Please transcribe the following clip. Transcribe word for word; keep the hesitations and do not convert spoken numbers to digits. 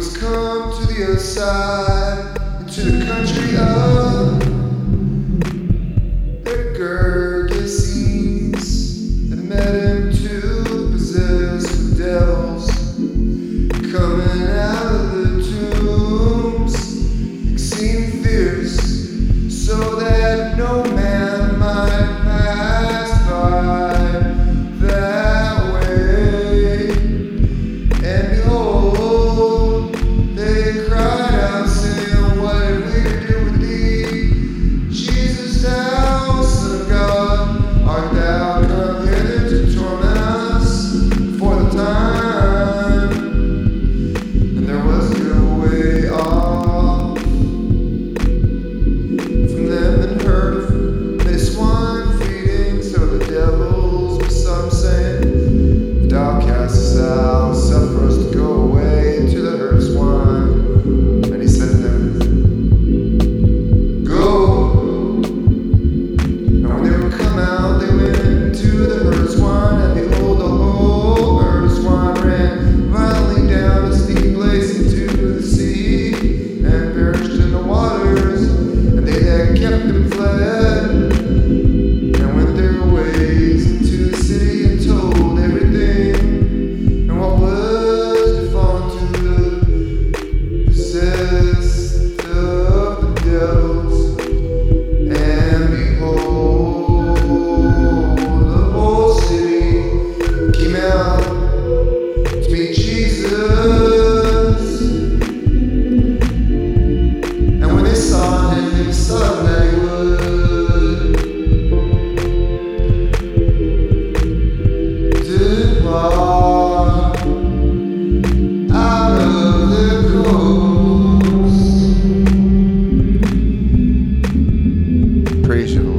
must come to the other side, into the country of the Gergesenes. I met him to possess the devils coming out of the tombs. It seemed fierce, so that no man might pass by that way. And behold, they cried out, saying, "What have we to do with thee, Jesus, thou Son of God? Art thou come hither to torment us for the time?" And there was no way off from them and her. Creation.